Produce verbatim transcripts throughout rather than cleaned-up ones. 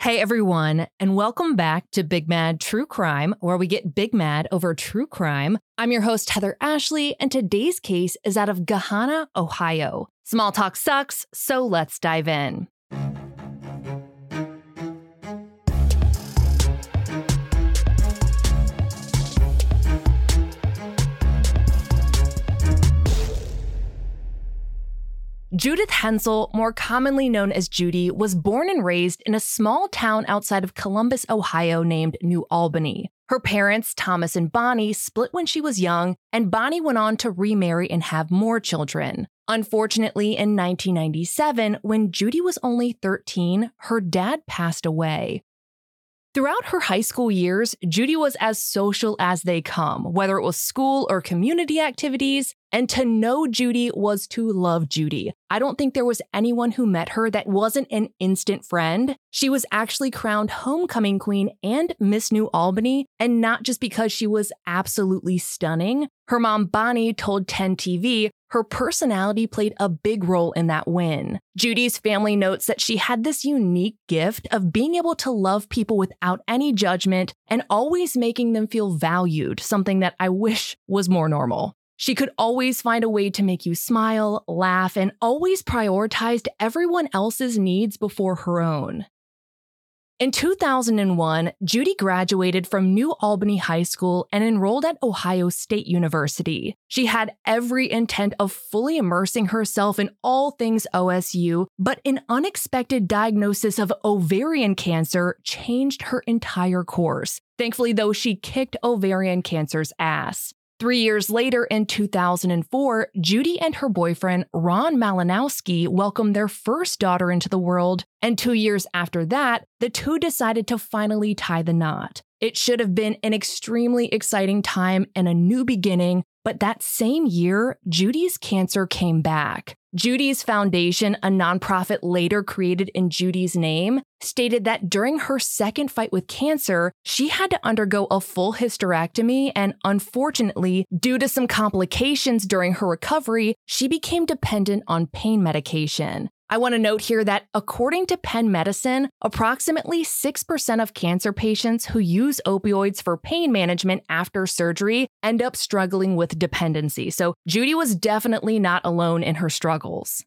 Hey, everyone, and welcome back to Big Mad True Crime, where we get big mad over true crime. I'm your host, Heather Ashley, and today's case is out of Gahanna, Ohio. Small talk sucks, so let's dive in. Judith Hensel, more commonly known as Judy, was born and raised in a small town outside of Columbus, Ohio, named New Albany. Her parents, Thomas and Bonnie, split when she was young, and Bonnie went on to remarry and have more children. Unfortunately, in nineteen ninety-seven, when Judy was only thirteen, her dad passed away. Throughout her high school years, Judy was as social as they come, whether it was school or community activities, and to know Judy was to love Judy. I don't think there was anyone who met her that wasn't an instant friend. She was actually crowned Homecoming Queen and Miss New Albany, and not just because she was absolutely stunning. Her mom, Bonnie, told ten T V her personality played a big role in that win. Judy's family notes that she had this unique gift of being able to love people without any judgment and always making them feel valued, something that I wish was more normal. She could always find a way to make you smile, laugh, and always prioritized everyone else's needs before her own. In two thousand one, Judy graduated from New Albany High School and enrolled at Ohio State University. She had every intent of fully immersing herself in all things O S U, but an unexpected diagnosis of ovarian cancer changed her entire course. Thankfully, though, she kicked ovarian cancer's ass. Three years later, in two thousand four, Judy and her boyfriend, Ron Malinowski, welcomed their first daughter into the world, and two years after that, the two decided to finally tie the knot. It should have been an extremely exciting time and a new beginning, but that same year, Judy's cancer came back. Judy's Foundation, a nonprofit later created in Judy's name, stated that during her second fight with cancer, she had to undergo a full hysterectomy, and unfortunately, due to some complications during her recovery, she became dependent on pain medication. I want to note here that according to Penn Medicine, approximately six percent of cancer patients who use opioids for pain management after surgery end up struggling with dependency. So Judy was definitely not alone in her struggles.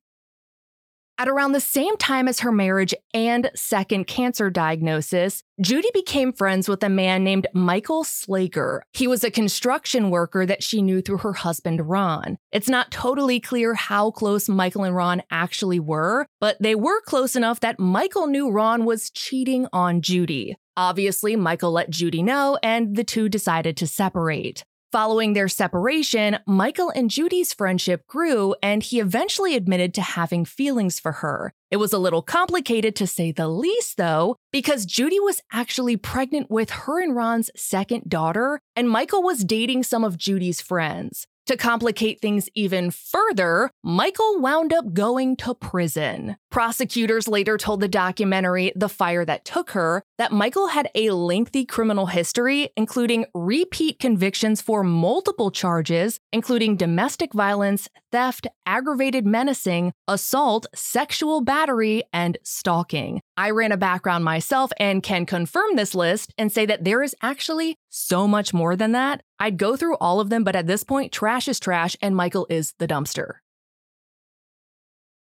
At around the same time as her marriage and second cancer diagnosis, Judy became friends with a man named Michael Slager. He was a construction worker that she knew through her husband, Ron. It's not totally clear how close Michael and Ron actually were, but they were close enough that Michael knew Ron was cheating on Judy. Obviously, Michael let Judy know, and the two decided to separate. Following their separation, Michael and Judy's friendship grew, and he eventually admitted to having feelings for her. It was a little complicated, to say the least, though, because Judy was actually pregnant with her and Ron's second daughter, and Michael was dating some of Judy's friends. To complicate things even further, Michael wound up going to prison. Prosecutors later told the documentary The Fire That Took Her that Michael had a lengthy criminal history, including repeat convictions for multiple charges, including domestic violence, theft, aggravated menacing, assault, sexual battery, and stalking. I ran a background myself and can confirm this list and say that there is actually so much more than that. I'd go through all of them, but at this point, trash is trash and Michael is the dumpster.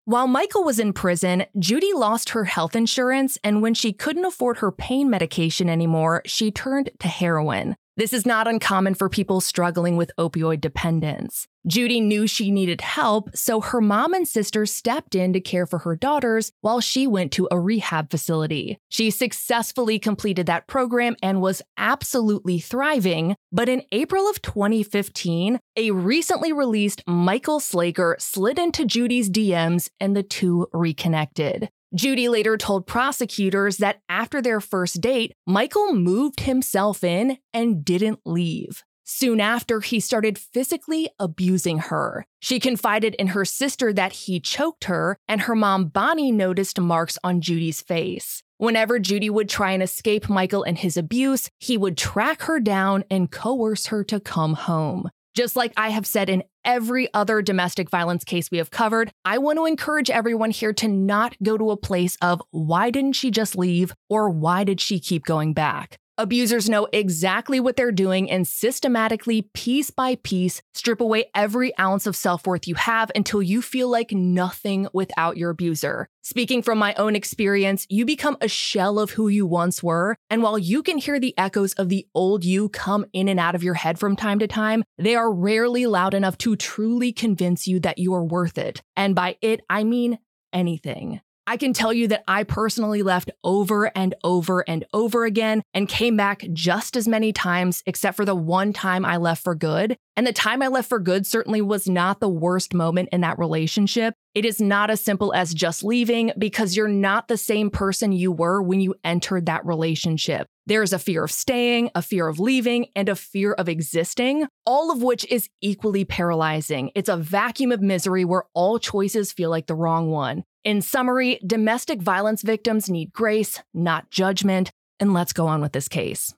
While Michael was in prison, Judy lost her health insurance, and when she couldn't afford her pain medication anymore, she turned to heroin. This is not uncommon for people struggling with opioid dependence. Judy knew she needed help, so her mom and sister stepped in to care for her daughters while she went to a rehab facility. She successfully completed that program and was absolutely thriving, but in April of twenty fifteen, a recently released Michael Slager slid into Judy's D Ms and the two reconnected. Judy later told prosecutors that after their first date, Michael moved himself in and didn't leave. Soon after, he started physically abusing her. She confided in her sister that he choked her, and her mom, Bonnie, noticed marks on Judy's face. Whenever Judy would try and escape Michael and his abuse, he would track her down and coerce her to come home. Just like I have said in every other domestic violence case we have covered, I want to encourage everyone here to not go to a place of why didn't she just leave or why did she keep going back? Abusers know exactly what they're doing and systematically, piece by piece, strip away every ounce of self-worth you have until you feel like nothing without your abuser. Speaking from my own experience, you become a shell of who you once were, and while you can hear the echoes of the old you come in and out of your head from time to time, they are rarely loud enough to truly convince you that you are worth it. And by it, I mean anything. I can tell you that I personally left over and over and over again and came back just as many times, except for the one time I left for good. And the time I left for good certainly was not the worst moment in that relationship. It is not as simple as just leaving because you're not the same person you were when you entered that relationship. There is a fear of staying, a fear of leaving, and a fear of existing, all of which is equally paralyzing. It's a vacuum of misery where all choices feel like the wrong one. In summary, domestic violence victims need grace, not judgment, and let's go on with this case.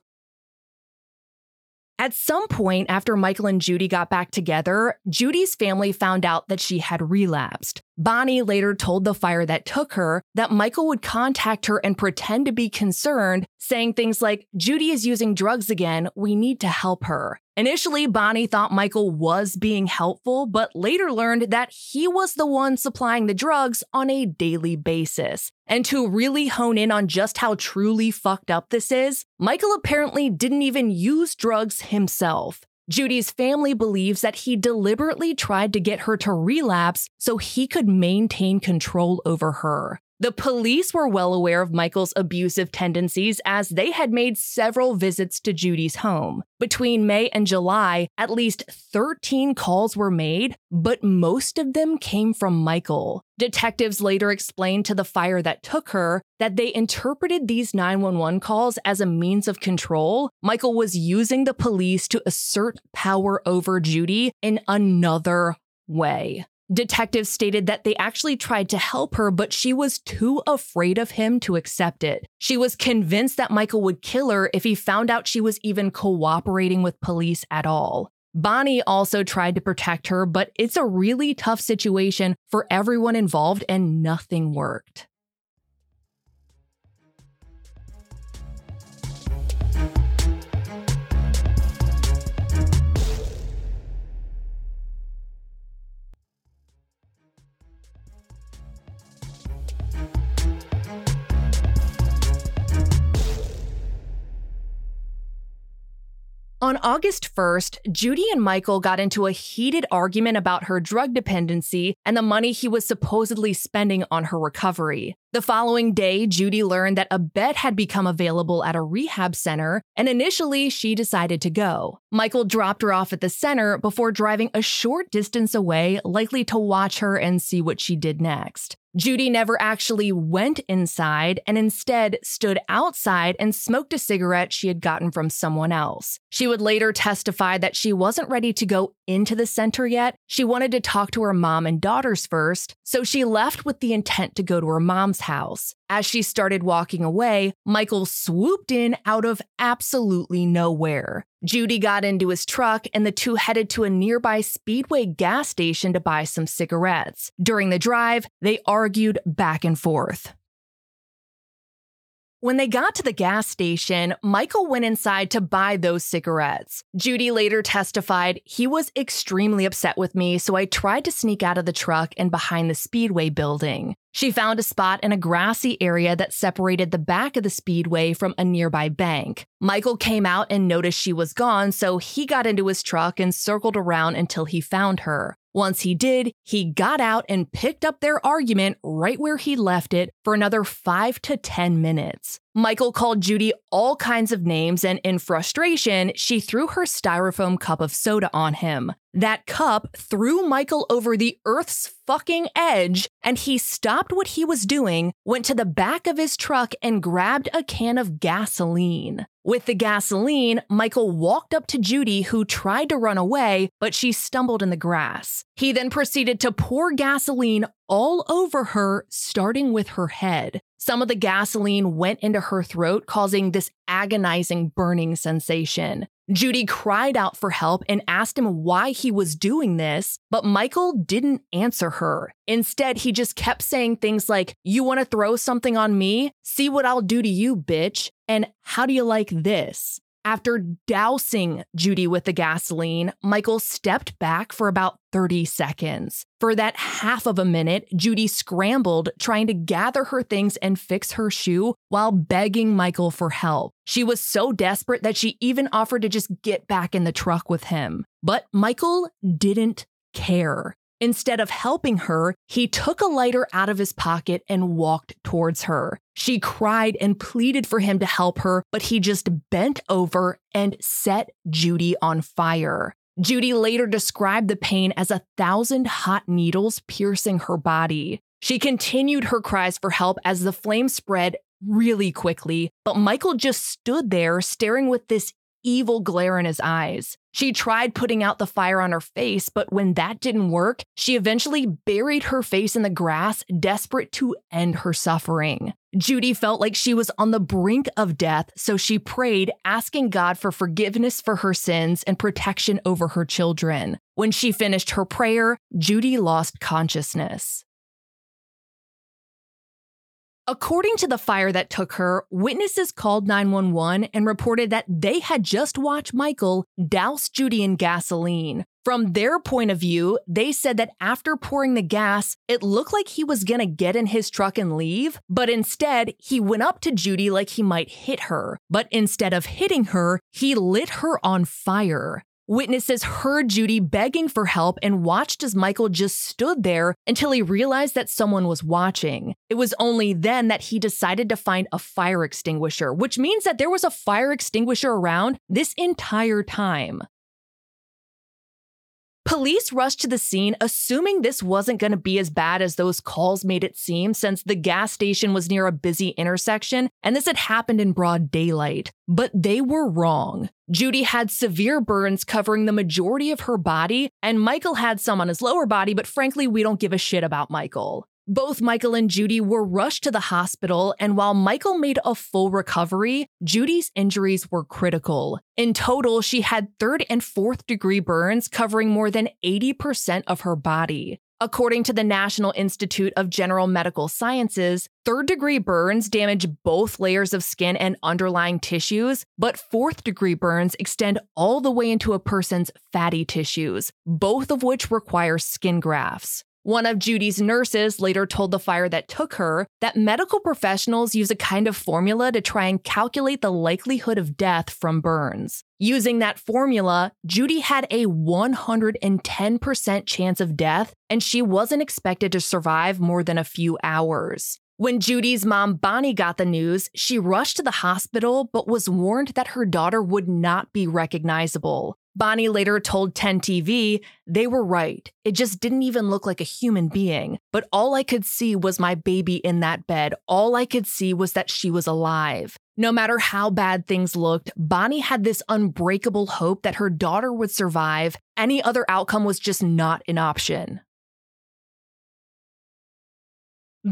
At some point after Michael and Judy got back together, Judy's family found out that she had relapsed. Bonnie later told The Fire That Took Her that Michael would contact her and pretend to be concerned, saying things like, "Judy is using drugs again, we need to help her." Initially, Bonnie thought Michael was being helpful, but later learned that he was the one supplying the drugs on a daily basis. And to really hone in on just how truly fucked up this is, Michael apparently didn't even use drugs himself. Judy's family believes that he deliberately tried to get her to relapse so he could maintain control over her. The police were well aware of Michael's abusive tendencies as they had made several visits to Judy's home. Between May and July, at least thirteen calls were made, but most of them came from Michael. Detectives later explained to The Fire That Took Her that they interpreted these nine one one calls as a means of control. Michael was using the police to assert power over Judy in another way. Detectives stated that they actually tried to help her, but she was too afraid of him to accept it. She was convinced that Michael would kill her if he found out she was even cooperating with police at all. Bonnie also tried to protect her, but it's a really tough situation for everyone involved and nothing worked. On August first, Judy and Michael got into a heated argument about her drug dependency and the money he was supposedly spending on her recovery. The following day, Judy learned that a bed had become available at a rehab center, and initially she decided to go. Michael dropped her off at the center before driving a short distance away, likely to watch her and see what she did next. Judy never actually went inside and instead stood outside and smoked a cigarette she had gotten from someone else. She would later testify that she wasn't ready to go into the center yet. She wanted to talk to her mom and daughters first, so she left with the intent to go to her mom's house. As she started walking away, Michael swooped in out of absolutely nowhere. Judy got into his truck and the two headed to a nearby Speedway gas station to buy some cigarettes. During the drive, they argued back and forth. When they got to the gas station, Michael went inside to buy those cigarettes. Judy later testified, "He was extremely upset with me, so I tried to sneak out of the truck and behind the Speedway building." She found a spot in a grassy area that separated the back of the Speedway from a nearby bank. Michael came out and noticed she was gone, so he got into his truck and circled around until he found her. Once he did, he got out and picked up their argument right where he left it for another five to ten minutes. Michael called Judy all kinds of names, and in frustration, she threw her styrofoam cup of soda on him. That cup threw Michael over the earth's fucking edge, and he stopped what he was doing, went to the back of his truck, and grabbed a can of gasoline. With the gasoline, Michael walked up to Judy, who tried to run away, but she stumbled in the grass. He then proceeded to pour gasoline all over her, starting with her head. Some of the gasoline went into her throat, causing this agonizing burning sensation. Judy cried out for help and asked him why he was doing this, but Michael didn't answer her. Instead, he just kept saying things like, "You want to throw something on me? See what I'll do to you, bitch." And "How do you like this?" After dousing Judy with the gasoline, Michael stepped back for about thirty seconds. For that half of a minute, Judy scrambled, trying to gather her things and fix her shoe while begging Michael for help. She was so desperate that she even offered to just get back in the truck with him. But Michael didn't care. Instead of helping her, he took a lighter out of his pocket and walked towards her. She cried and pleaded for him to help her, but he just bent over and set Judy on fire. Judy later described the pain as a thousand hot needles piercing her body. She continued her cries for help as the flame spread really quickly, but Michael just stood there staring with this evil glare in his eyes. She tried putting out the fire on her face, but when that didn't work, she eventually buried her face in the grass, desperate to end her suffering. Judy felt like she was on the brink of death, so she prayed, asking God for forgiveness for her sins and protection over her children. When she finished her prayer, Judy lost consciousness. According to The Fire That Took Her, witnesses called nine one one and reported that they had just watched Michael douse Judy in gasoline. From their point of view, they said that after pouring the gas, it looked like he was going to get in his truck and leave, but instead, he went up to Judy like he might hit her. But instead of hitting her, he lit her on fire. Witnesses heard Judy begging for help and watched as Michael just stood there until he realized that someone was watching. It was only then that he decided to find a fire extinguisher, which means that there was a fire extinguisher around this entire time. Police rushed to the scene, assuming this wasn't going to be as bad as those calls made it seem, since the gas station was near a busy intersection and this had happened in broad daylight. But they were wrong. Judy had severe burns covering the majority of her body, and Michael had some on his lower body, but frankly, we don't give a shit about Michael. Both Michael and Judy were rushed to the hospital, and while Michael made a full recovery, Judy's injuries were critical. In total, she had third and fourth degree burns covering more than eighty percent of her body. According to the National Institute of General Medical Sciences, third-degree burns damage both layers of skin and underlying tissues, but fourth-degree burns extend all the way into a person's fatty tissues, both of which require skin grafts. One of Judy's nurses later told The Fire That Took Her that medical professionals use a kind of formula to try and calculate the likelihood of death from burns. Using that formula, Judy had a one hundred ten percent chance of death, and she wasn't expected to survive more than a few hours. When Judy's mom, Bonnie, got the news, she rushed to the hospital but was warned that her daughter would not be recognizable. Bonnie later told ten T V, "They were right. It just didn't even look like a human being. But all I could see was my baby in that bed. All I could see was that she was alive." No matter how bad things looked, Bonnie had this unbreakable hope that her daughter would survive. Any other outcome was just not an option.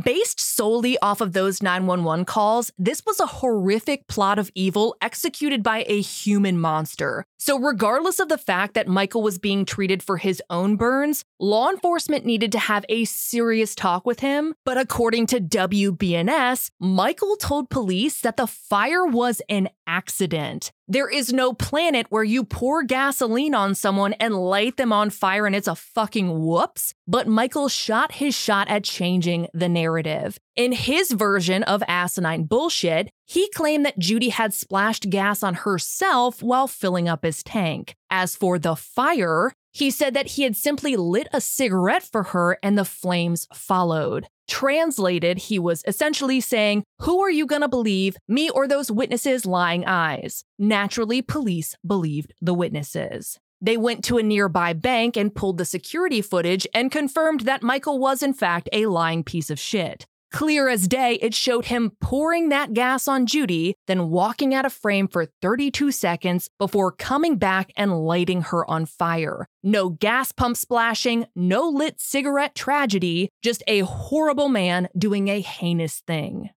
Based solely off of those nine one one calls, this was a horrific plot of evil executed by a human monster. So regardless of the fact that Michael was being treated for his own burns, law enforcement needed to have a serious talk with him. But according to W B N S, Michael told police that the fire was an accident. There is no planet where you pour gasoline on someone and light them on fire and it's a fucking whoops. But Michael shot his shot at changing the narrative. In his version of asinine bullshit, he claimed that Judy had splashed gas on herself while filling up his tank. As for the fire, he said that he had simply lit a cigarette for her and the flames followed. Translated, he was essentially saying, "Who are you gonna believe, me or those witnesses' lying eyes?" Naturally, police believed the witnesses. They went to a nearby bank and pulled the security footage and confirmed that Michael was in fact a lying piece of shit. Clear as day, it showed him pouring that gas on Judy, then walking out of frame for thirty-two seconds before coming back and lighting her on fire. No gas pump splashing, no lit cigarette tragedy, just a horrible man doing a heinous thing.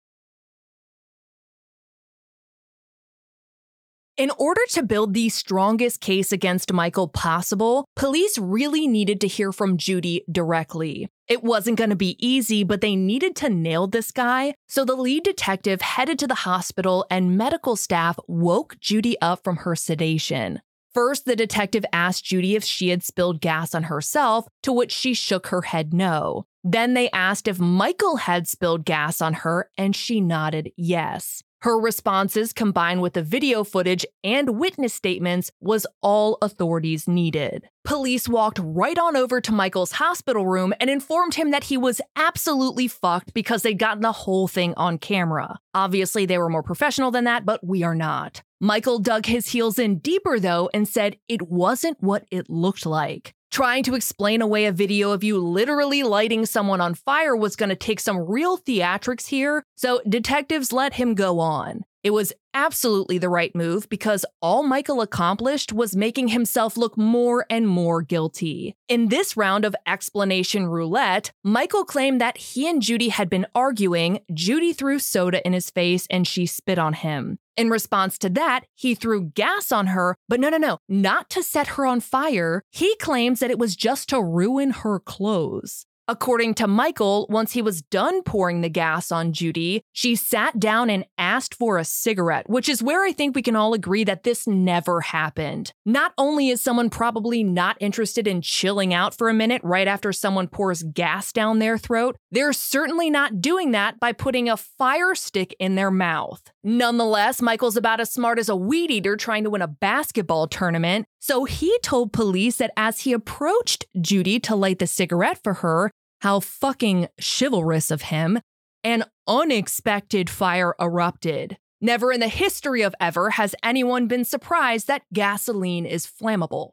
In order to build the strongest case against Michael possible, police really needed to hear from Judy directly. It wasn't going to be easy, but they needed to nail this guy, so the lead detective headed to the hospital and medical staff woke Judy up from her sedation. First, the detective asked Judy if she had spilled gas on herself, to which she shook her head no. Then they asked if Michael had spilled gas on her, and she nodded yes. Her responses, combined with the video footage and witness statements, was all authorities needed. Police walked right on over to Michael's hospital room and informed him that he was absolutely fucked because they'd gotten the whole thing on camera. Obviously, they were more professional than that, but we are not. Michael dug his heels in deeper, though, and said it wasn't what it looked like. Trying to explain away a video of you literally lighting someone on fire was going to take some real theatrics here, so detectives let him go on. It was absolutely the right move because all Michael accomplished was making himself look more and more guilty. In this round of explanation roulette, Michael claimed that he and Judy had been arguing. Judy threw soda in his face and she spit on him. In response to that, he threw gas on her, but no, no, no, not to set her on fire. He claims that it was just to ruin her clothes. According to Michael, once he was done pouring the gas on Judy, she sat down and asked for a cigarette, which is where I think we can all agree that this never happened. Not only is someone probably not interested in chilling out for a minute right after someone pours gas down their throat, they're certainly not doing that by putting a fire stick in their mouth. Nonetheless, Michael's about as smart as a weed eater trying to win a basketball tournament, so he told police that as he approached Judy to light the cigarette for her, how fucking chivalrous of him, an unexpected fire erupted. Never in the history of ever has anyone been surprised that gasoline is flammable.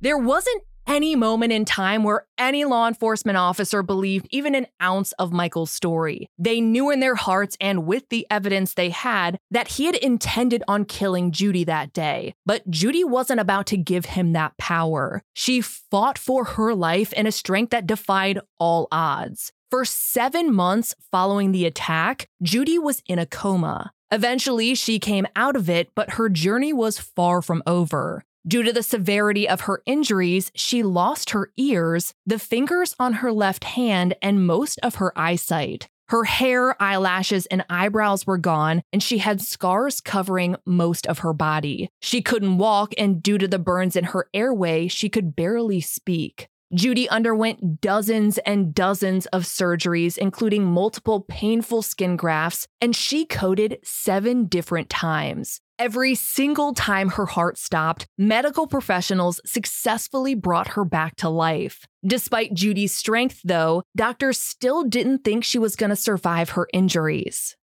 There wasn't any moment in time where any law enforcement officer believed even an ounce of Michael's story. They knew in their hearts and with the evidence they had that he had intended on killing Judy that day. But Judy wasn't about to give him that power. She fought for her life in a strength that defied all odds. For seven months following the attack, Judy was in a coma. Eventually, she came out of it, but her journey was far from over. Due to the severity of her injuries, she lost her ears, the fingers on her left hand, and most of her eyesight. Her hair, eyelashes, and eyebrows were gone, and she had scars covering most of her body. She couldn't walk, and due to the burns in her airway, she could barely speak. Judy underwent dozens and dozens of surgeries, including multiple painful skin grafts, and she coded seven different times. Every single time her heart stopped, medical professionals successfully brought her back to life. Despite Judy's strength, though, doctors still didn't think she was going to survive her injuries.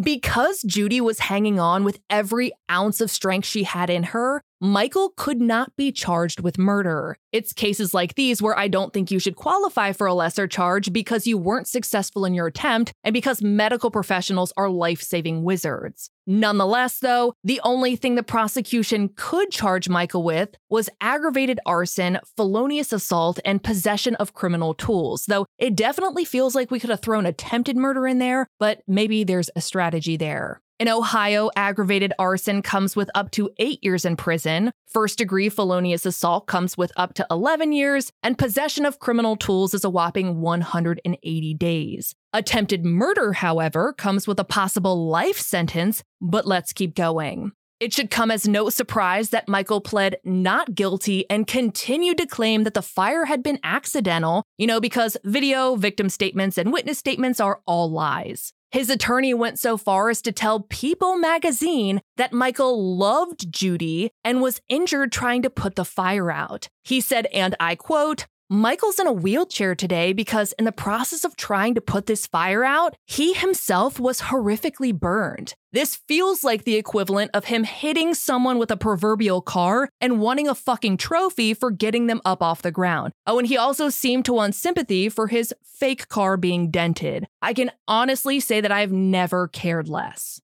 Because Judy was hanging on with every ounce of strength she had in her, Michael could not be charged with murder. It's cases like these where I don't think you should qualify for a lesser charge because you weren't successful in your attempt and because medical professionals are life-saving wizards. Nonetheless, though, the only thing the prosecution could charge Michael with was aggravated arson, felonious assault, and possession of criminal tools, though it definitely feels like we could have thrown attempted murder in there, but maybe there's a strategy there. In Ohio, aggravated arson comes with up to eight years in prison, first-degree felonious assault comes with up to eleven years, and possession of criminal tools is a whopping one hundred eighty days. Attempted murder, however, comes with a possible life sentence, but let's keep going. It should come as no surprise that Michael pled not guilty and continued to claim that the fire had been accidental, you know, because video, victim statements, and witness statements are all lies. His attorney went so far as to tell People magazine that Michael loved Judy and was injured trying to put the fire out. He said, and I quote, Michael's in a wheelchair today because in the process of trying to put this fire out, he himself was horrifically burned. This feels like the equivalent of him hitting someone with a proverbial car and wanting a fucking trophy for getting them up off the ground. Oh, and he also seemed to want sympathy for his fake car being dented. I can honestly say that I've never cared less.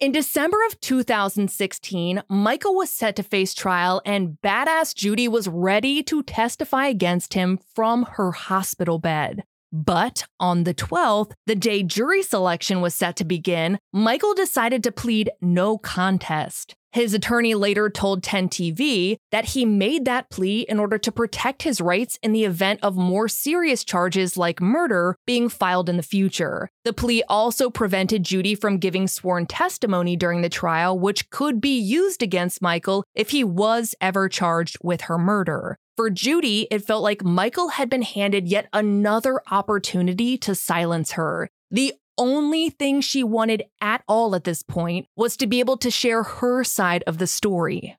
In December of two thousand sixteen, Michael was set to face trial and badass Judy was ready to testify against him from her hospital bed. But on the twelfth, the day jury selection was set to begin, Michael decided to plead no contest. His attorney later told ten T V that he made that plea in order to protect his rights in the event of more serious charges like murder being filed in the future. The plea also prevented Judy from giving sworn testimony during the trial, which could be used against Michael if he was ever charged with her murder. For Judy, it felt like Michael had been handed yet another opportunity to silence her. The only thing she wanted at all at this point was to be able to share her side of the story.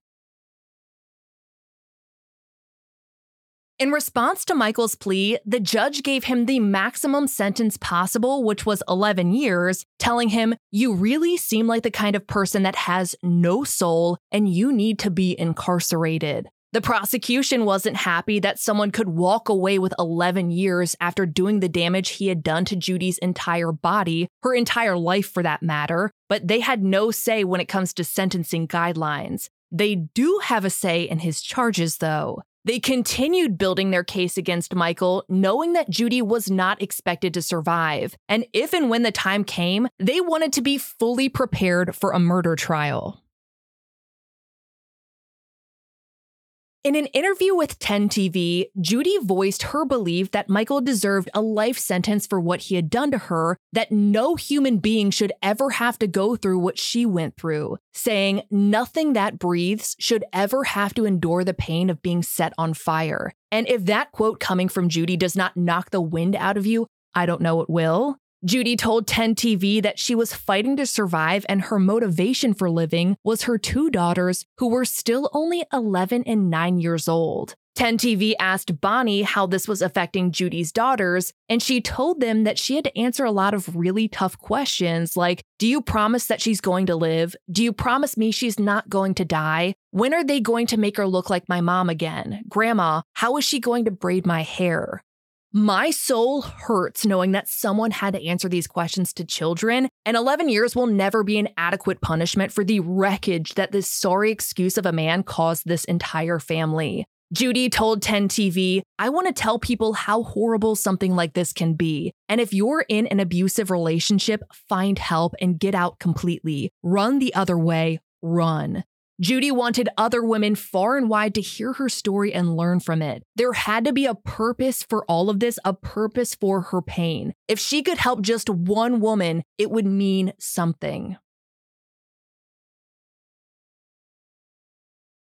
In response to Michael's plea, the judge gave him the maximum sentence possible, which was eleven years, telling him, "You really seem like the kind of person that has no soul, and you need to be incarcerated." The prosecution wasn't happy that someone could walk away with eleven years after doing the damage he had done to Judy's entire body, her entire life for that matter, but they had no say when it comes to sentencing guidelines. They do have a say in his charges, though. They continued building their case against Michael, knowing that Judy was not expected to survive, and if and when the time came, they wanted to be fully prepared for a murder trial. In an interview with ten T V, Judy voiced her belief that Michael deserved a life sentence for what he had done to her, that no human being should ever have to go through what she went through, saying nothing that breathes should ever have to endure the pain of being set on fire. And if that quote coming from Judy does not knock the wind out of you, I don't know what will. Judy told ten T V that she was fighting to survive and her motivation for living was her two daughters, who were still only eleven and nine years old. ten T V asked Bonnie how this was affecting Judy's daughters, and she told them that she had to answer a lot of really tough questions like, do you promise that she's going to live? Do you promise me she's not going to die? When are they going to make her look like my mom again? Grandma, how is she going to braid my hair? My soul hurts knowing that someone had to answer these questions to children, and eleven years will never be an adequate punishment for the wreckage that this sorry excuse of a man caused this entire family. Judy told ten T V, I want to tell people how horrible something like this can be. And if you're in an abusive relationship, find help and get out completely. Run the other way. Run. Judy wanted other women far and wide to hear her story and learn from it. There had to be a purpose for all of this, a purpose for her pain. If she could help just one woman, it would mean something.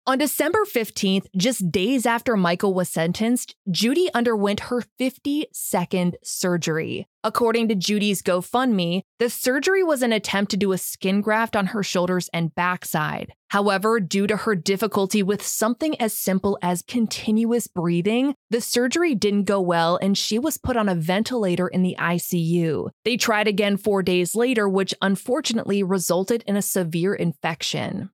On December fifteenth, just days after Michael was sentenced, Judy underwent her fifty-second surgery. According to Judy's GoFundMe, the surgery was an attempt to do a skin graft on her shoulders and backside. However, due to her difficulty with something as simple as continuous breathing, the surgery didn't go well and she was put on a ventilator in the I C U. They tried again four days later, which unfortunately resulted in a severe infection.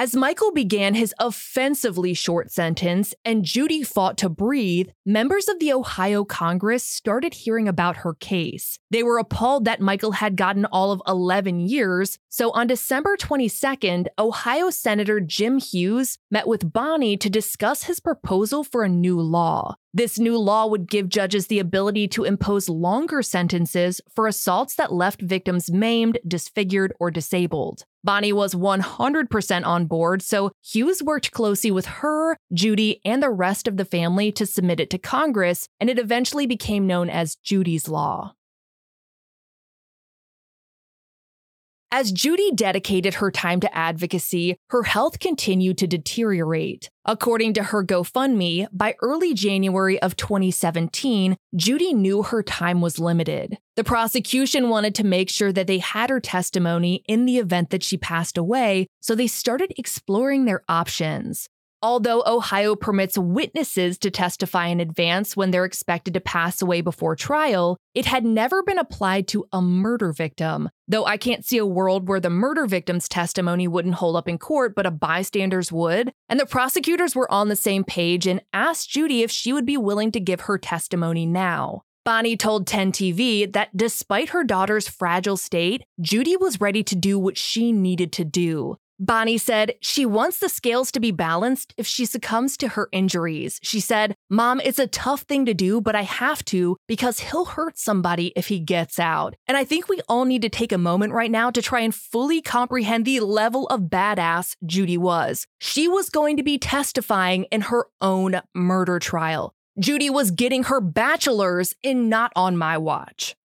As Michael began his offensively short sentence and Judy fought to breathe, members of the Ohio Congress started hearing about her case. They were appalled that Michael had gotten all of eleven years, so on December twenty-second, Ohio Senator Jim Hughes met with Bonnie to discuss his proposal for a new law. This new law would give judges the ability to impose longer sentences for assaults that left victims maimed, disfigured, or disabled. Bonnie was one hundred percent on board, so Hughes worked closely with her, Judy, and the rest of the family to submit it to Congress, and it eventually became known as Judy's Law. As Judy dedicated her time to advocacy, her health continued to deteriorate. According to her GoFundMe, by early January of twenty seventeen, Judy knew her time was limited. The prosecution wanted to make sure that they had her testimony in the event that she passed away, so they started exploring their options. Although Ohio permits witnesses to testify in advance when they're expected to pass away before trial, it had never been applied to a murder victim, though I can't see a world where the murder victim's testimony wouldn't hold up in court, but a bystander's would. And the prosecutors were on the same page and asked Judy if she would be willing to give her testimony now. Bonnie told ten T V that despite her daughter's fragile state, Judy was ready to do what she needed to do. Bonnie said she wants the scales to be balanced if she succumbs to her injuries. She said, "Mom, it's a tough thing to do, but I have to because he'll hurt somebody if he gets out." And I think we all need to take a moment right now to try and fully comprehend the level of badass Judy was. She was going to be testifying in her own murder trial. Judy was getting her bachelor's in Not On My Watch.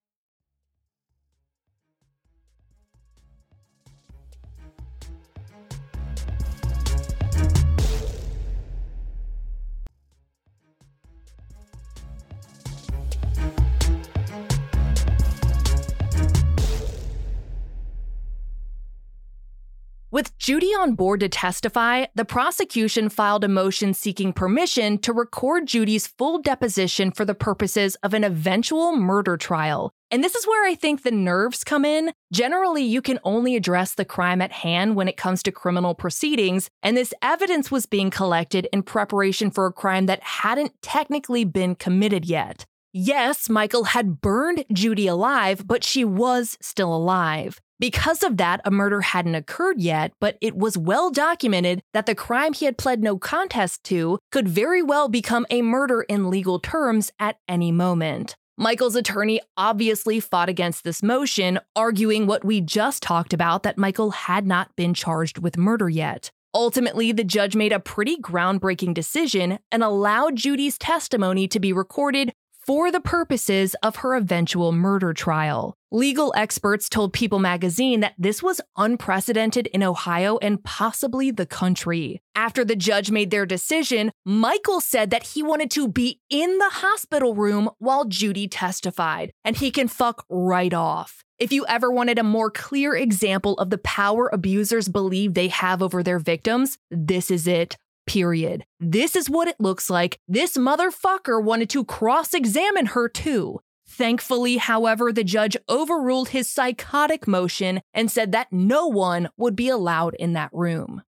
With Judy on board to testify, the prosecution filed a motion seeking permission to record Judy's full deposition for the purposes of an eventual murder trial. And this is where I think the nerves come in. Generally, you can only address the crime at hand when it comes to criminal proceedings, and this evidence was being collected in preparation for a crime that hadn't technically been committed yet. Yes, Michael had burned Judy alive, but she was still alive. Because of that, a murder hadn't occurred yet, but it was well documented that the crime he had pled no contest to could very well become a murder in legal terms at any moment. Michael's attorney obviously fought against this motion, arguing what we just talked about, that Michael had not been charged with murder yet. Ultimately, the judge made a pretty groundbreaking decision and allowed Judy's testimony to be recorded for the purposes of her eventual murder trial. Legal experts told People magazine that this was unprecedented in Ohio and possibly the country. After the judge made their decision, Michael said that he wanted to be in the hospital room while Judy testified, and he can fuck right off. If you ever wanted a more clear example of the power abusers believe they have over their victims, this is it. Period. This is what it looks like. This motherfucker wanted to cross-examine her too. Thankfully, however, the judge overruled his psychotic motion and said that no one would be allowed in that room.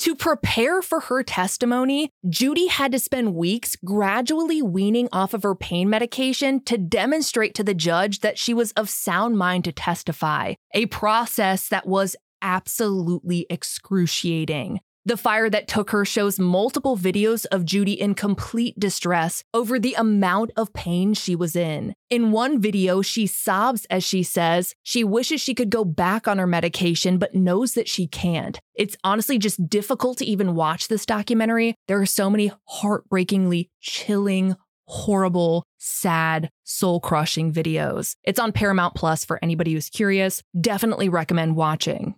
To prepare for her testimony, Judy had to spend weeks gradually weaning off of her pain medication to demonstrate to the judge that she was of sound mind to testify, a process that was absolutely excruciating. The Fire That Took Her shows multiple videos of Judy in complete distress over the amount of pain she was in. In one video, she sobs as she says she wishes she could go back on her medication, but knows that she can't. It's honestly just difficult to even watch this documentary. There are so many heartbreakingly chilling, horrible, sad, soul-crushing videos. It's on Paramount Plus for anybody who's curious. Definitely recommend watching.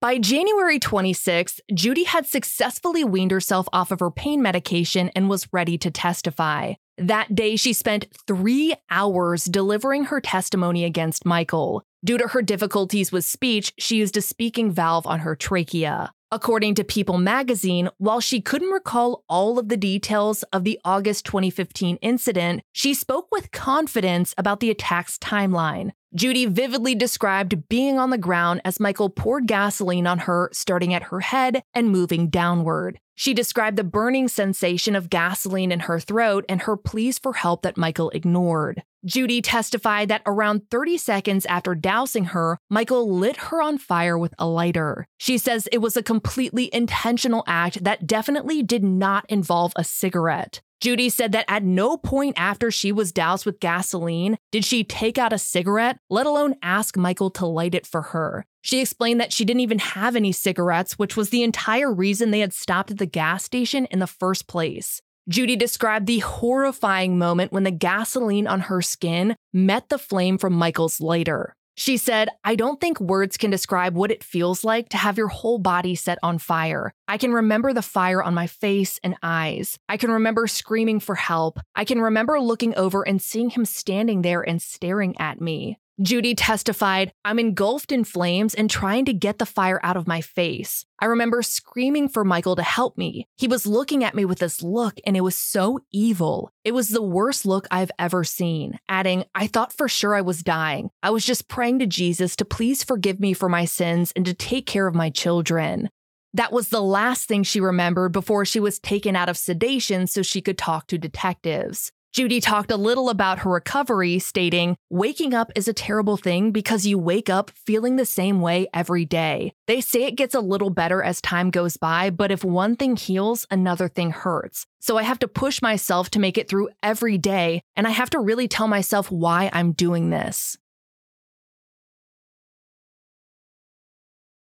By January twenty-sixth, Judy had successfully weaned herself off of her pain medication and was ready to testify. That day, she spent three hours delivering her testimony against Michael. Due to her difficulties with speech, she used a speaking valve on her trachea. According to People magazine, while she couldn't recall all of the details of the August twenty fifteen incident, she spoke with confidence about the attack's timeline. Judy vividly described being on the ground as Michael poured gasoline on her, starting at her head and moving downward. She described the burning sensation of gasoline in her throat and her pleas for help that Michael ignored. Judy testified that around thirty seconds after dousing her, Michael lit her on fire with a lighter. She says it was a completely intentional act that definitely did not involve a cigarette. Judy said that at no point after she was doused with gasoline did she take out a cigarette, let alone ask Michael to light it for her. She explained that she didn't even have any cigarettes, which was the entire reason they had stopped at the gas station in the first place. Judy described the horrifying moment when the gasoline on her skin met the flame from Michael's lighter. She said, "I don't think words can describe what it feels like to have your whole body set on fire. I can remember the fire on my face and eyes. I can remember screaming for help. I can remember looking over and seeing him standing there and staring at me." Judy testified, "I'm engulfed in flames and trying to get the fire out of my face. I remember screaming for Michael to help me. He was looking at me with this look, and it was so evil. It was the worst look I've ever seen," adding, "I thought for sure I was dying. I was just praying to Jesus to please forgive me for my sins and to take care of my children." That was the last thing she remembered before she was taken out of sedation so she could talk to detectives. Judy talked a little about her recovery, stating, "Waking up is a terrible thing because you wake up feeling the same way every day. They say it gets a little better as time goes by, but if one thing heals, another thing hurts. So I have to push myself to make it through every day, and I have to really tell myself why I'm doing this."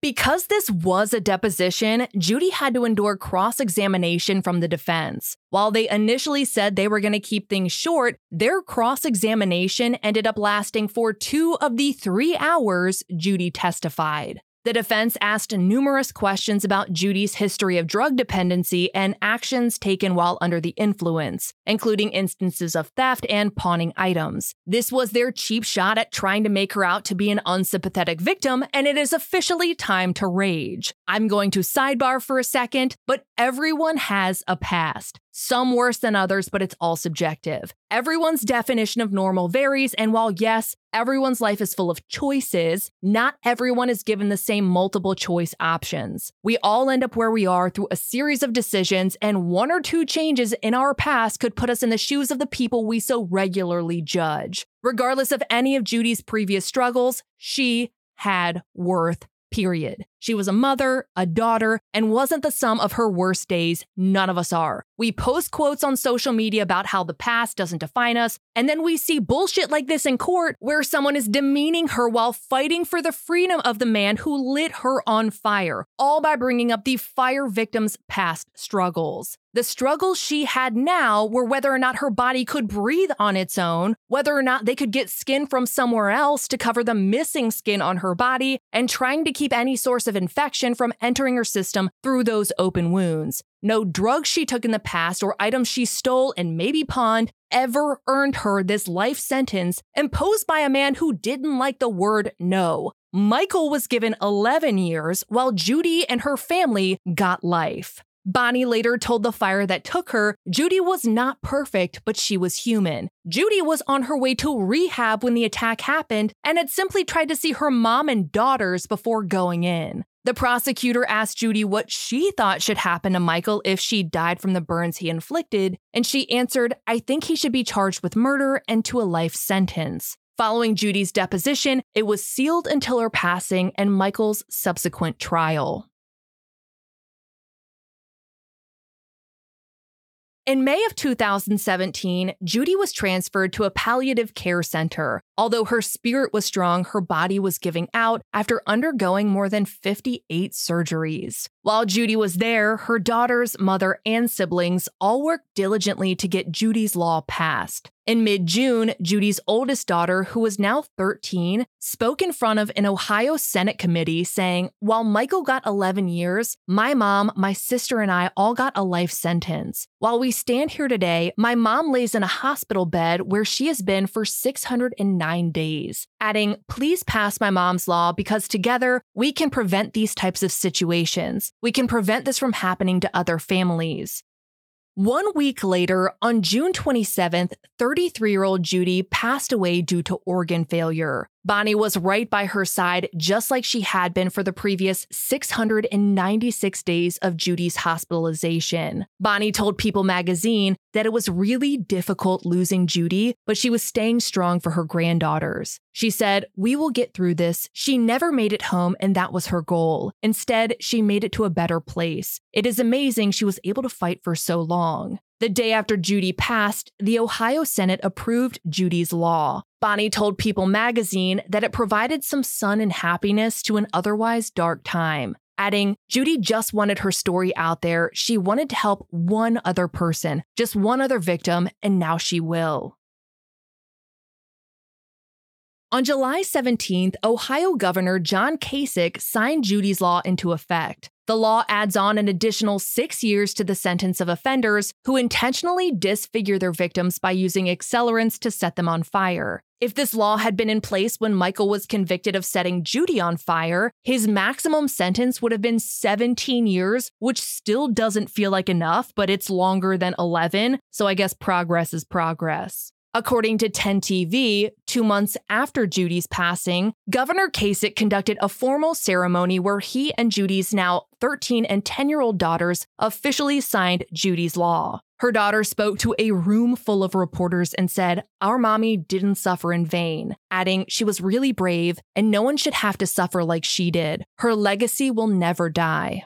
Because this was a deposition, Judy had to endure cross-examination from the defense. While they initially said they were going to keep things short, their cross-examination ended up lasting for two of the three hours Judy testified. The defense asked numerous questions about Judy's history of drug dependency and actions taken while under the influence, including instances of theft and pawning items. This was their cheap shot at trying to make her out to be an unsympathetic victim, and it is officially time to rage. I'm going to sidebar for a second, but everyone has a past. Some worse than others, but it's all subjective. Everyone's definition of normal varies, and while yes, everyone's life is full of choices, not everyone is given the same multiple choice options. We all end up where we are through a series of decisions, and one or two changes in our past could put us in the shoes of the people we so regularly judge. Regardless of any of Judy's previous struggles, she had worth. Period. She was a mother, a daughter, and wasn't the sum of her worst days. None of us are. We post quotes on social media about how the past doesn't define us, and then we see bullshit like this in court where someone is demeaning her while fighting for the freedom of the man who lit her on fire, all by bringing up the fire victim's past struggles. The struggles she had now were whether or not her body could breathe on its own, whether or not they could get skin from somewhere else to cover the missing skin on her body, and trying to keep any source of infection from entering her system through those open wounds. No drugs she took in the past or items she stole and maybe pawned ever earned her this life sentence imposed by a man who didn't like the word no. Michael was given eleven years, while Judy and her family got life. Bonnie later told The Fire That Took Her, Judy was not perfect, but she was human. Judy was on her way to rehab when the attack happened and had simply tried to see her mom and daughters before going in. The prosecutor asked Judy what she thought should happen to Michael if she died from the burns he inflicted, and she answered, "I think he should be charged with murder and to a life sentence." Following Judy's deposition, it was sealed until her passing and Michael's subsequent trial. In May of two thousand seventeen, Judy was transferred to a palliative care center. Although her spirit was strong, her body was giving out after undergoing more than fifty-eight surgeries. While Judy was there, her daughters, mother, and siblings all worked diligently to get Judy's Law passed. In mid-June, Judy's oldest daughter, who was now thirteen, spoke in front of an Ohio Senate committee saying, "While Michael got eleven years, my mom, my sister, and I all got a life sentence. While we stand here today, my mom lays in a hospital bed where she has been for six hundred nine days, adding, "Please pass my mom's law because together we can prevent these types of situations. We can prevent this from happening to other families." One week later, on June twenty-seventh, thirty-three-year-old Judy passed away due to organ failure. Bonnie was right by her side, just like she had been for the previous six hundred ninety-six days of Judy's hospitalization. Bonnie told People magazine that it was really difficult losing Judy, but she was staying strong for her granddaughters. She said, "We will get through this. She never made it home, and that was her goal. Instead, she made it to a better place. It is amazing she was able to fight for so long." The day after Judy passed, the Ohio Senate approved Judy's Law. Bonnie told People magazine that it provided some sun and happiness to an otherwise dark time. adding, Judy just wanted her story out there. She wanted to help one other person, just one other victim, and now she will. On July seventeenth, Ohio Governor John Kasich signed Judy's Law into effect. The law adds on an additional six years to the sentence of offenders who intentionally disfigure their victims by using accelerants to set them on fire. If this law had been in place when Michael was convicted of setting Judy on fire, his maximum sentence would have been seventeen years, which still doesn't feel like enough, but it's longer than eleven, so I guess progress is progress. According to ten T V, two months after Judy's passing, Governor Kasich conducted a formal ceremony where he and Judy's now thirteen and ten-year-old daughters officially signed Judy's Law. Her daughter spoke to a room full of reporters and said, "Our mommy didn't suffer in vain," adding, "She was really brave and no one should have to suffer like she did. Her legacy will never die."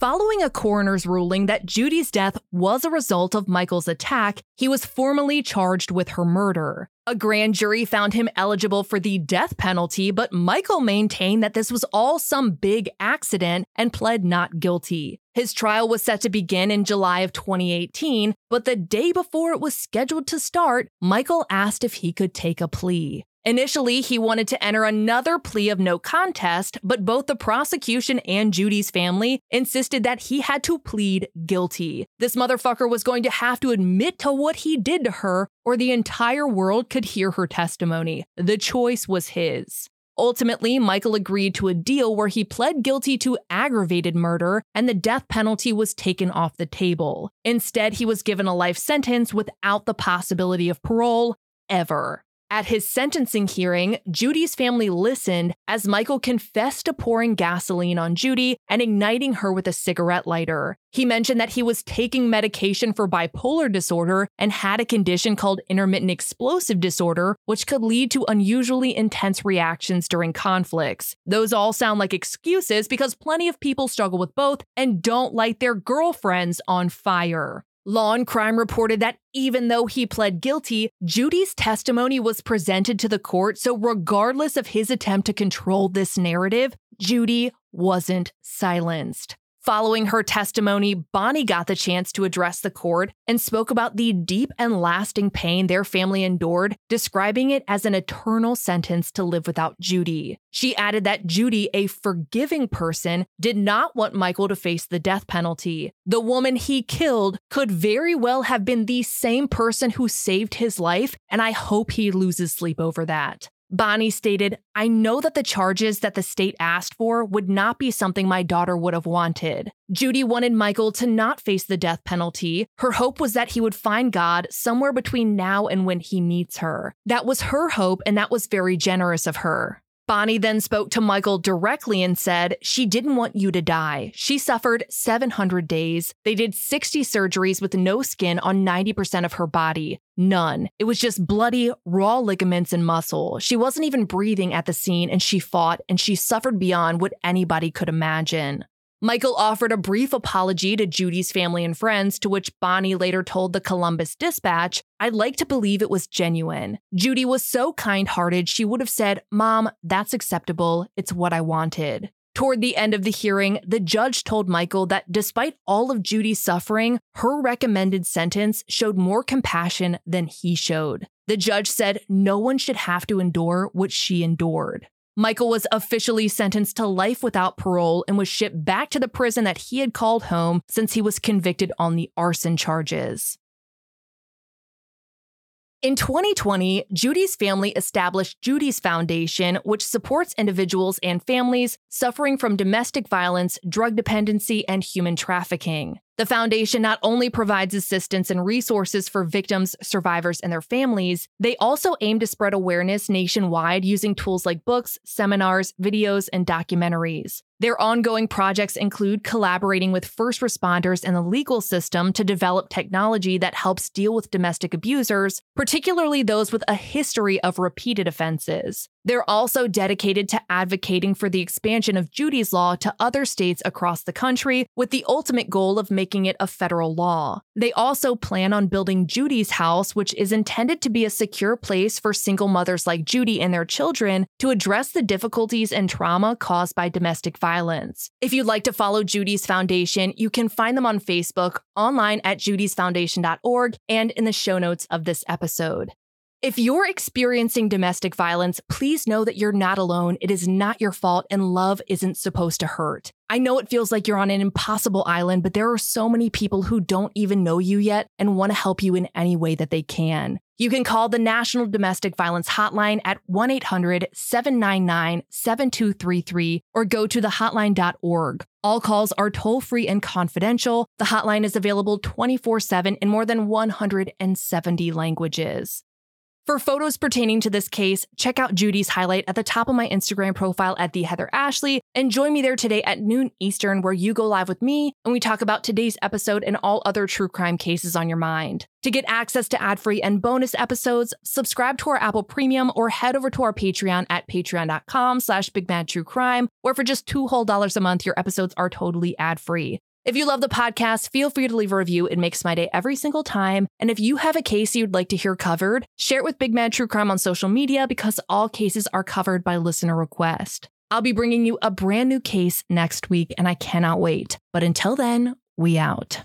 Following a coroner's ruling that Judy's death was a result of Michael's attack, he was formally charged with her murder. A grand jury found him eligible for the death penalty, but Michael maintained that this was all some big accident and pled not guilty. His trial was set to begin in July of twenty eighteen, but the day before it was scheduled to start, Michael asked if he could take a plea. Initially, he wanted to enter another plea of no contest, but both the prosecution and Judy's family insisted that he had to plead guilty. This motherfucker was going to have to admit to what he did to her, or the entire world could hear her testimony. The choice was his. Ultimately, Michael agreed to a deal where he pled guilty to aggravated murder, and the death penalty was taken off the table. Instead, he was given a life sentence without the possibility of parole, ever. At his sentencing hearing, Judy's family listened as Michael confessed to pouring gasoline on Judy and igniting her with a cigarette lighter. He mentioned that he was taking medication for bipolar disorder and had a condition called intermittent explosive disorder, which could lead to unusually intense reactions during conflicts. Those all sound like excuses because plenty of people struggle with both and don't light their girlfriends on fire. Law and Crime reported that even though he pled guilty, Judy's testimony was presented to the court, so regardless of his attempt to control this narrative, Judy wasn't silenced. Following her testimony, Bonnie got the chance to address the court and spoke about the deep and lasting pain their family endured, describing it as an eternal sentence to live without Judy. She added that Judy, a forgiving person, did not want Michael to face the death penalty. The woman he killed could very well have been the same person who saved his life, and I hope he loses sleep over that. Bonnie stated, "I know that the charges that the state asked for would not be something my daughter would have wanted. Judy wanted Michael to not face the death penalty. Her hope was that he would find God somewhere between now and when he meets her. That was her hope, and that was very generous of her." Bonnie then spoke to Michael directly and said, "She didn't want you to die. She suffered seven hundred days. They did sixty surgeries with no skin on ninety percent of her body. None. It was just bloody, raw ligaments and muscle. She wasn't even breathing at the scene, and she fought, and she suffered beyond what anybody could imagine." Michael offered a brief apology to Judy's family and friends, to which Bonnie later told the Columbus Dispatch, "I'd like to believe it was genuine. Judy was so kind-hearted, she would have said, 'Mom, that's acceptable. It's what I wanted.'" Toward the end of the hearing, the judge told Michael that despite all of Judy's suffering, her recommended sentence showed more compassion than he showed. The judge said no one should have to endure what she endured. Michael was officially sentenced to life without parole and was shipped back to the prison that he had called home since he was convicted on the arson charges. In twenty twenty, Judy's family established Judy's Foundation, which supports individuals and families suffering from domestic violence, drug dependency, and human trafficking. The foundation not only provides assistance and resources for victims, survivors, and their families, they also aim to spread awareness nationwide using tools like books, seminars, videos, and documentaries. Their ongoing projects include collaborating with first responders and the legal system to develop technology that helps deal with domestic abusers, particularly those with a history of repeated offenses. They're also dedicated to advocating for the expansion of Judy's Law to other states across the country, with the ultimate goal of making it a federal law. They also plan on building Judy's House, which is intended to be a secure place for single mothers like Judy and their children to address the difficulties and trauma caused by domestic violence. If you'd like to follow Judy's Foundation, you can find them on Facebook, online at judys foundation dot org, and in the show notes of this episode. If you're experiencing domestic violence, please know that you're not alone. It is not your fault, and love isn't supposed to hurt. I know it feels like you're on an impossible island, but there are so many people who don't even know you yet and want to help you in any way that they can. You can call the National Domestic Violence Hotline at one eight hundred seven nine nine seven two three three or go to the hotline dot org. All calls are toll-free and confidential. The hotline is available twenty-four seven in more than one hundred seventy languages. For photos pertaining to this case, check out Judy's highlight at the top of my Instagram profile at TheHeatherAshley, and join me there today at noon Eastern, where you go live with me and we talk about today's episode and all other true crime cases on your mind. To get access to ad-free and bonus episodes, subscribe to our Apple Premium or head over to our Patreon at patreon dot com slash big mad true crime, where for just two whole dollars a month, your episodes are totally ad-free. If you love the podcast, feel free to leave a review. It makes my day every single time. And if you have a case you'd like to hear covered, share it with Big Mad True Crime on social media, because all cases are covered by listener request. I'll be bringing you a brand new case next week, and I cannot wait. But until then, we out.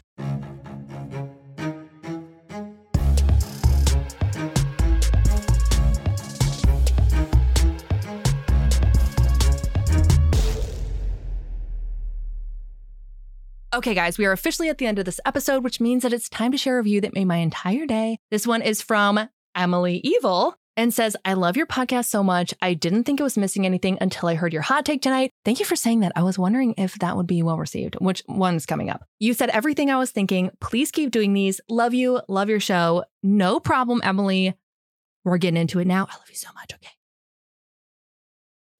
Okay, guys, we are officially at the end of this episode, which means that it's time to share a review that made my entire day. This one is from Emily Evil and says, I love your podcast so much. I didn't think it was missing anything until I heard your hot take tonight. Thank you for saying that. I was wondering if that would be well received. Which one's coming up? You said everything I was thinking. Please keep doing these. Love you. Love your show. No problem, Emily. We're getting into it now. I love you so much. Okay.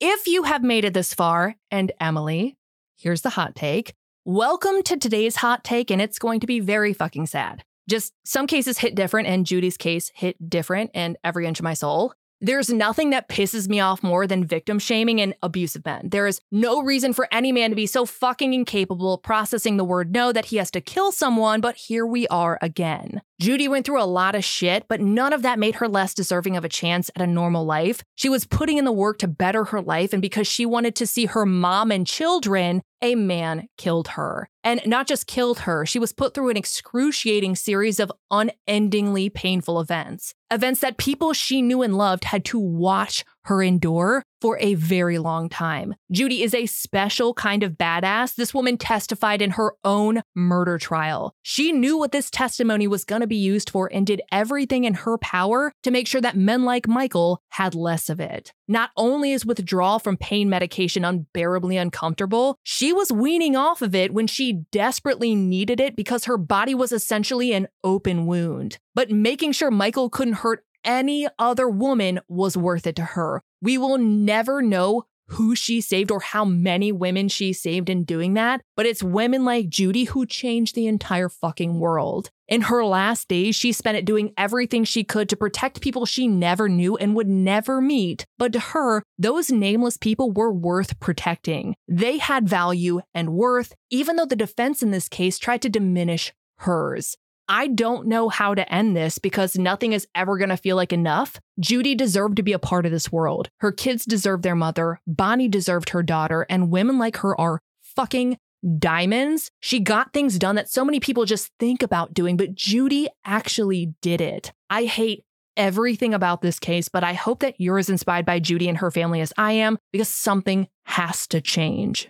If you have made it this far, and Emily, here's the hot take. Welcome to today's hot take, and it's going to be very fucking sad. Just some cases hit different, and Judy's case hit different, and every inch of my soul. There's nothing that pisses me off more than victim shaming and abusive men. There is no reason for any man to be so fucking incapable of processing the word no that he has to kill someone, but here we are again. Judy went through a lot of shit, but none of that made her less deserving of a chance at a normal life. She was putting in the work to better her life, and because she wanted to see her mom and children, a man killed her. And not just killed her, she was put through an excruciating series of unendingly painful events. Events that people she knew and loved had to watch her endure for a very long time. Judy is a special kind of badass. This woman testified in her own murder trial. She knew what this testimony was going to be used for and did everything in her power to make sure that men like Michael had less of it. Not only is withdrawal from pain medication unbearably uncomfortable, she was weaning off of it when she desperately needed it because her body was essentially an open wound. But making sure Michael couldn't hurt any other woman was worth it to her. We will never know who she saved or how many women she saved in doing that, but it's women like Judy who changed the entire fucking world. In her last days, she spent it doing everything she could to protect people she never knew and would never meet. But to her, those nameless people were worth protecting. They had value and worth, even though the defense in this case tried to diminish hers. I don't know how to end this because nothing is ever going to feel like enough. Judy deserved to be a part of this world. Her kids deserved their mother. Bonnie deserved her daughter. And women like her are fucking diamonds. She got things done that so many people just think about doing, but Judy actually did it. I hate everything about this case, but I hope that you're as inspired by Judy and her family as I am, because something has to change.